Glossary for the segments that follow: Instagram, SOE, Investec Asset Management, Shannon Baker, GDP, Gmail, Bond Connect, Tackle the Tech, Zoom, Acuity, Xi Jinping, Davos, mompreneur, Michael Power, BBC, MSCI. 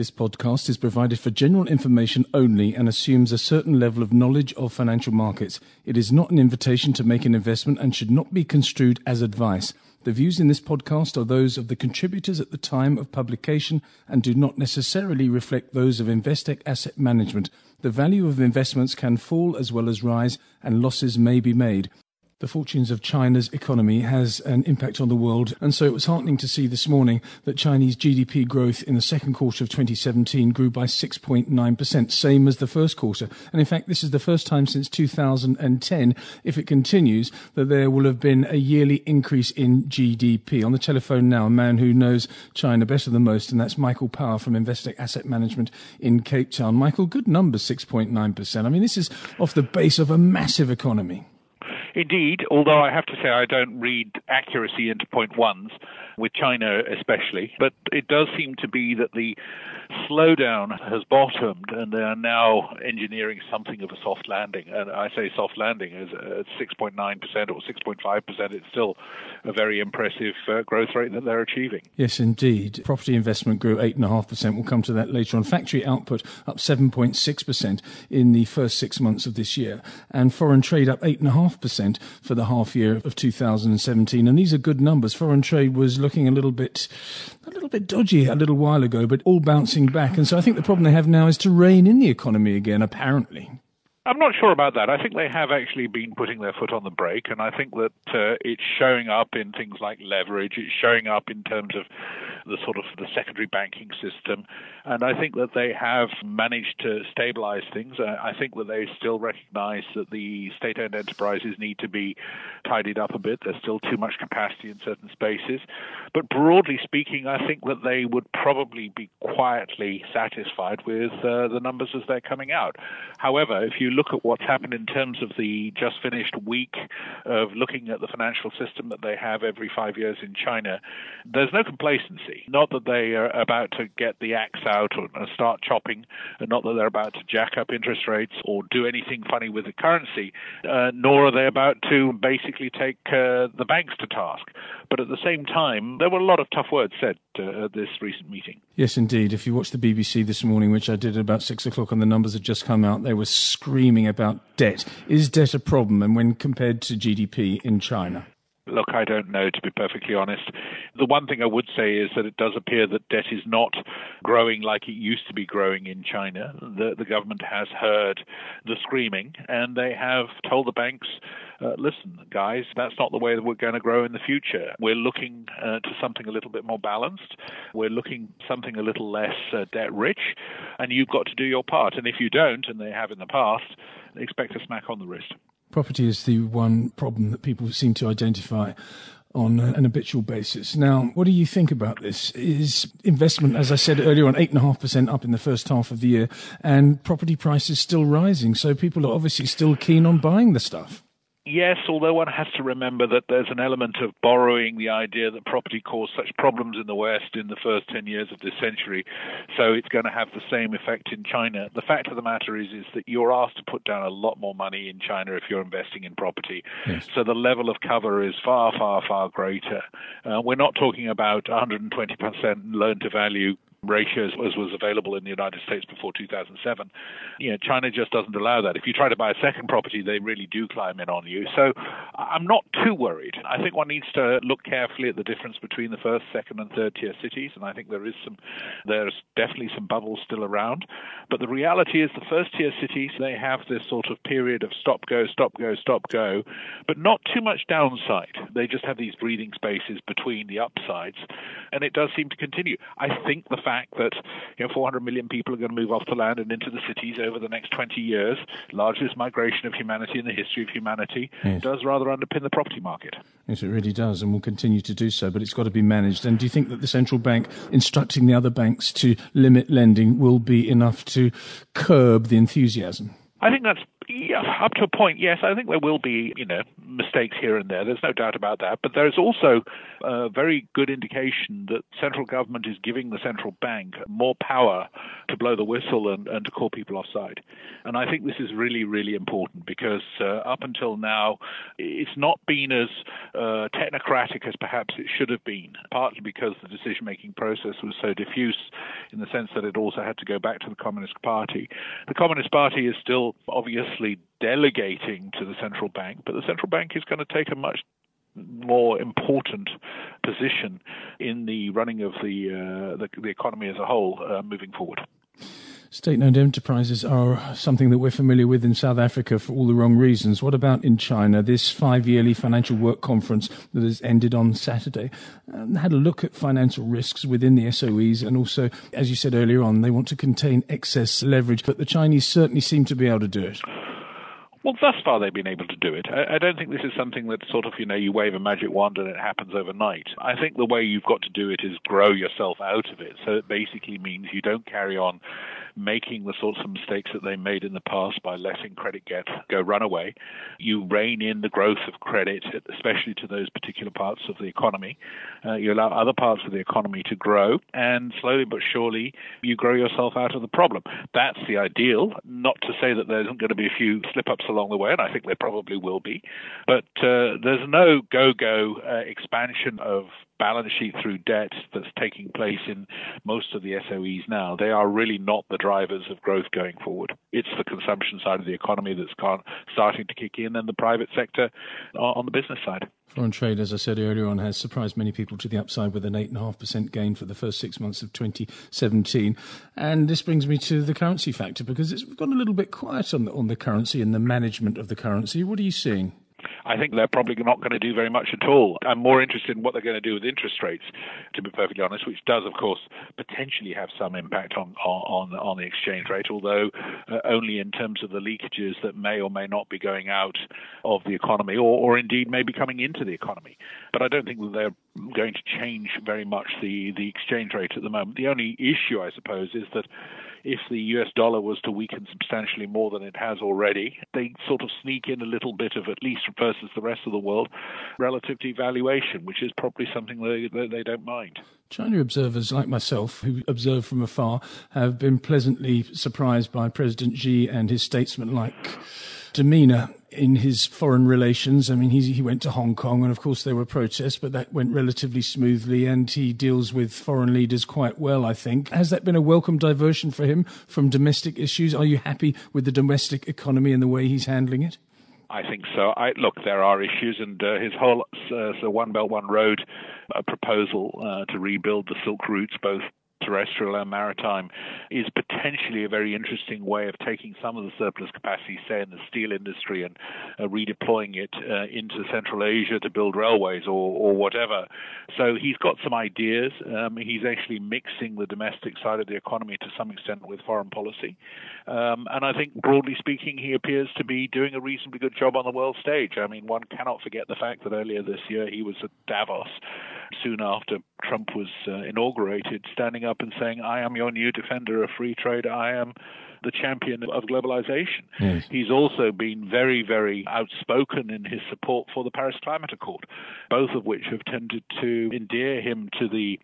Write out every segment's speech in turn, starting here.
This podcast is provided for general information only and assumes a certain level of knowledge of financial markets. It is not an invitation to make an investment and should not be construed as advice. The views in this podcast are those of the contributors at the time of publication and do not necessarily reflect those of Investec Asset Management. The value of investments can fall as well as rise, and losses may be made. The fortunes of China's economy has an impact on the world, and so it was heartening to see this morning that Chinese GDP growth in the second quarter of 2017 grew by 6.9%, same as the first quarter. And in fact, this is the first time since 2010, if it continues, that there will have been a yearly increase in GDP. On the telephone now, a man who knows China better than most, and that's Michael Power from Investec Asset Management in Cape Town. Michael, good number, 6.9%. I mean, this is off the base of a massive economy. Indeed, although I have to say I don't read accuracy into point ones, with China especially, but it does seem to be that the slowdown has bottomed and they are now engineering something of a soft landing. And I say soft landing is at 6.9% or 6.5%. It's still a very impressive growth rate that they're achieving. Yes, indeed. Property investment grew 8.5%. We'll come to that later on. Factory output up 7.6% in the first 6 months of this year, and foreign trade up 8.5%. for the half year of 2017, and these are good numbers. Foreign trade was looking a little bit dodgy a little while ago, but all bouncing back. And so I think the problem they have now is to rein in the economy again, apparently. I'm not sure about that. I think they have actually been putting their foot on the brake, and I think that it's showing up in things like leverage. It's showing up in terms of the sort of the secondary banking system, and I think that they have managed to stabilize things. I think that they still recognize that the state-owned enterprises need to be tidied up a bit. There's still too much capacity in certain spaces, but broadly speaking, I think that they would probably be quietly satisfied with the numbers as they're coming out. However, if you look at what's happened in terms of the just finished week of looking at the financial system that they have every 5 years in China, there's no complacency. Not that they are about to get the axe out or start chopping, and not that they're about to jack up interest rates or do anything funny with the currency, nor are they about to basically take the banks to task. But at the same time, there were a lot of tough words said at this recent meeting. Yes, indeed. If you watch the BBC this morning, which I did at about 6 o'clock, and the numbers had just come out, they were screaming about debt. Is debt a problem, and when compared to GDP in China? Look, I don't know, to be perfectly honest. The one thing I would say is that it does appear that debt is not growing like it used to be growing in China. The government has heard the screaming, and they have told the banks, listen, guys, that's not the way that we're going to grow in the future. We're looking to something a little bit more balanced. We're looking something a little less debt-rich, and you've got to do your part. And if you don't, and they have in the past, expect a smack on the wrist. Property is the one problem that people seem to identify on an habitual basis. Now, what do you think about this? Is investment, as I said earlier on, 8.5% up in the first half of the year, and property prices still rising, so people are obviously still keen on buying the stuff? Yes, although one has to remember that there's an element of borrowing the idea that property caused such problems in the West in the first 10 years of this century, so it's going to have the same effect in China. The fact of the matter is that you're asked to put down a lot more money in China if you're investing in property. Yes. So the level of cover is far, far, far greater. We're not talking about 120% loan-to-value ratios as was available in the United States before 2007. China just doesn't allow that. If you try to buy a second property, they really do climb in on you. So I'm not too worried. I think one needs to look carefully at the difference between the first, second, and third tier cities, and I think there's definitely some bubbles still around. But the reality is the first tier cities, they have this sort of period of stop, go, but not too much downside. They just have these breathing spaces between the upsides, and it does seem to continue. I think the fact that 400 million people are going to move off the land and into the cities over the next 20 years, largest migration of humanity in the history of humanity, yes, does rather underpin the property market. Yes, it really does, and will continue to do so, but it's got to be managed. And do you think that the central bank instructing the other banks to limit lending will be enough to curb the enthusiasm? I think that's up to a point, yes. I think there will be, mistakes here and there. There's no doubt about that. But there's also a very good indication that central government is giving the central bank more power to blow the whistle and to call people offside. And I think this is really, really important because up until now, it's not been as technocratic as perhaps it should have been, partly because the decision-making process was so diffuse in the sense that it also had to go back to the Communist Party. The Communist Party is still obviously delegating to the central bank, but the central bank is going to take a much more important position in the running of the economy as a whole moving forward. State-owned enterprises are something that we're familiar with in South Africa for all the wrong reasons. What about in China? This 5-yearly financial work conference that has ended on Saturday had a look at financial risks within the SOEs, and also, as you said earlier on, they want to contain excess leverage, but the Chinese certainly seem to be able to do it. Well, thus far, they've been able to do it. I don't think this is something that sort of, you wave a magic wand and it happens overnight. I think the way you've got to do it is grow yourself out of it. So it basically means you don't carry on making the sorts of mistakes that they made in the past by letting credit go runaway. You rein in the growth of credit, especially to those particular parts of the economy. You allow other parts of the economy to grow, and slowly but surely you grow yourself out of the problem. That's the ideal. Not to say that there isn't going to be a few slip-ups along the way, and I think there probably will be, but there's no go-go expansion of balance sheet through debt that's taking place in most of the SOEs now. They are really not the drivers of growth going forward. It's the consumption side of the economy that's starting to kick in, and the private sector on the business side. Foreign trade, as I said earlier on, has surprised many people to the upside with an 8.5% gain for the first 6 months of 2017. And this brings me to the currency factor, because it's gone a little bit quiet on the currency and the management of the currency. What are you seeing? I think they're probably not going to do very much at all. I'm more interested in what they're going to do with interest rates, to be perfectly honest, which does, of course, potentially have some impact on the exchange rate, although only in terms of the leakages that may or may not be going out of the economy or indeed may be coming into the economy. But I don't think that they're going to change very much the exchange rate at the moment. The only issue, I suppose, is that if the US dollar was to weaken substantially more than it has already, they sort of sneak in a little bit of, at least versus the rest of the world, relative devaluation, which is probably something they don't mind. China observers like myself, who observe from afar, have been pleasantly surprised by President Xi and his statesman-like demeanour in his foreign relations. I mean, he went to Hong Kong, and of course there were protests, but that went relatively smoothly, and he deals with foreign leaders quite well, I think. Has that been a welcome diversion for him from domestic issues? Are you happy with the domestic economy and the way he's handling it? I think so. Look, there are issues, and his whole One Belt, One Road proposal to rebuild the Silk routes, both terrestrial and maritime, is potentially a very interesting way of taking some of the surplus capacity, say in the steel industry, and redeploying it into Central Asia to build railways or whatever. So he's got some ideas. He's actually mixing the domestic side of the economy to some extent with foreign policy. And I think, broadly speaking, he appears to be doing a reasonably good job on the world stage. I mean, one cannot forget the fact that earlier this year he was at Davos soon after Trump was inaugurated, standing up and saying, "I am your new defender of free trade. I am the champion of globalization." Yes. He's also been very, very outspoken in his support for the Paris Climate Accord, both of which have tended to endear him to the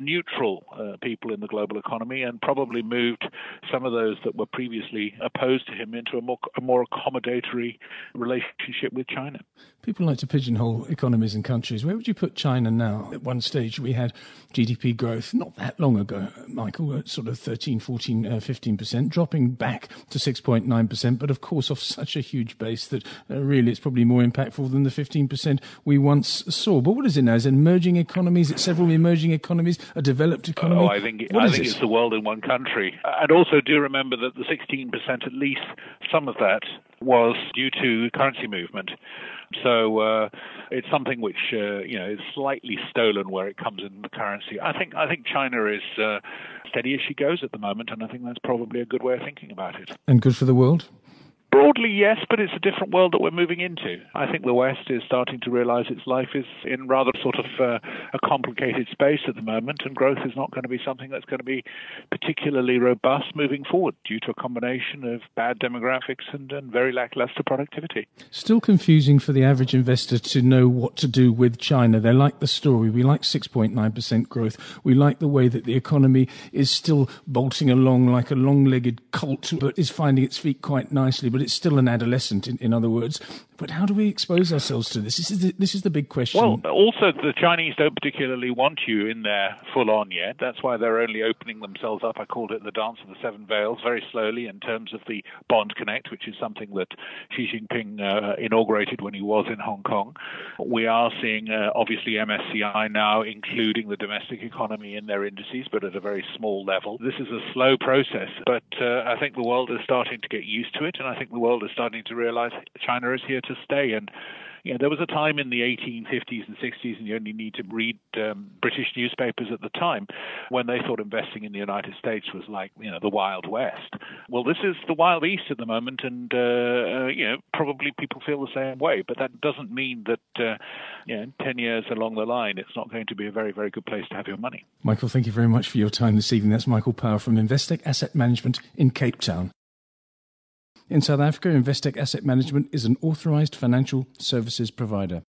neutral people in the global economy, and probably moved some of those that were previously opposed to him into a more accommodatory relationship with China. People like to pigeonhole economies and countries. Where would you put China now? At one stage we had GDP growth not that long ago, Michael, sort of 13, 14, 15%, dropping back to 6.9%, but of course off such a huge base that really it's probably more impactful than the 15% we once saw. But what is it now? Is it emerging economies? It's several emerging economies, a developed economy? Oh, I think it's the world in one country. And also do remember that the 16%, at least some of that, was due to currency movement. So it's something which is slightly stolen where it comes in the currency. I think China is steady as she goes at the moment, and I think that's probably a good way of thinking about it. And good for the world? Broadly, yes, but it's a different world that we're moving into. I think the West is starting to realize its life is in rather sort of a complicated space at the moment, and growth is not going to be something that's going to be particularly robust moving forward due to a combination of bad demographics and very lackluster productivity. Still confusing for the average investor to know what to do with China. They like the story. We like 6.9% growth. We like the way that the economy is still bolting along like a long-legged colt, but is finding its feet quite nicely. But it's still an adolescent, in other words. But how do we expose ourselves to this? This is the big question. Well, also the Chinese don't particularly want you in there full on yet. That's why they're only opening themselves up. I called it the dance of the seven veils, very slowly, in terms of the Bond Connect, which is something that Xi Jinping inaugurated when he was in Hong Kong. We are seeing, obviously, MSCI now including the domestic economy in their indices, but at a very small level. This is a slow process, but I think the world is starting to get used to it, and I think the world is starting to realize China is here to stay. And there was a time in the 1850s and 60s, and you only need to read British newspapers at the time, when they thought investing in the United States was like, the Wild West. Well, this is the Wild East at the moment, and, probably people feel the same way. But that doesn't mean that, in 10 years along the line, it's not going to be a very, very good place to have your money. Michael, thank you very much for your time this evening. That's Michael Power from Investec Asset Management in Cape Town. In South Africa, Investec Asset Management is an authorised financial services provider.